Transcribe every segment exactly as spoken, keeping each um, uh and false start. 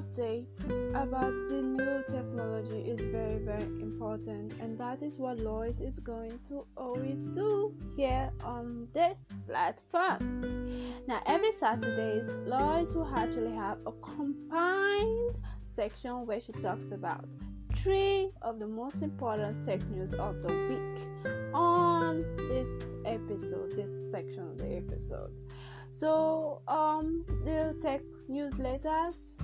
updates about the new technology is very very important, and that is what Lois is going to always do here on this platform. Now every Saturdays, Lois will actually have a combined section where she talks about three of the most important tech news of the week on this episode, this section of the episode. So um the tech newsletters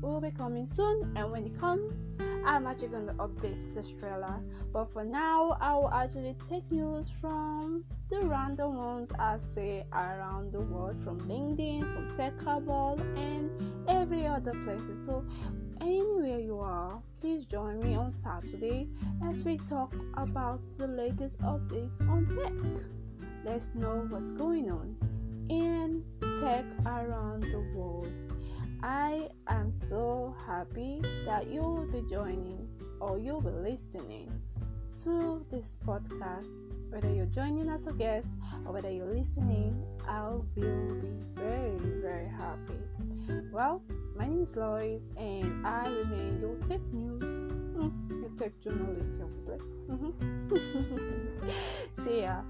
will be coming soon, and when it comes, I'm actually going to update this trailer. But for now, I will actually take news from the random ones I say around the world, from LinkedIn, from TechCabal, and every other place. So anywhere you are, please join me on Saturday as we talk about the latest updates on tech. Let's know what's going on in tech around the world. I am so happy that you will be joining or you'll be listening to this podcast. Whether you're joining as a guest or whether you're listening, I will be very, very happy. Well, my name is Lois, and I remain your tech news, mm, your tech journalist, obviously. Mm-hmm. See ya.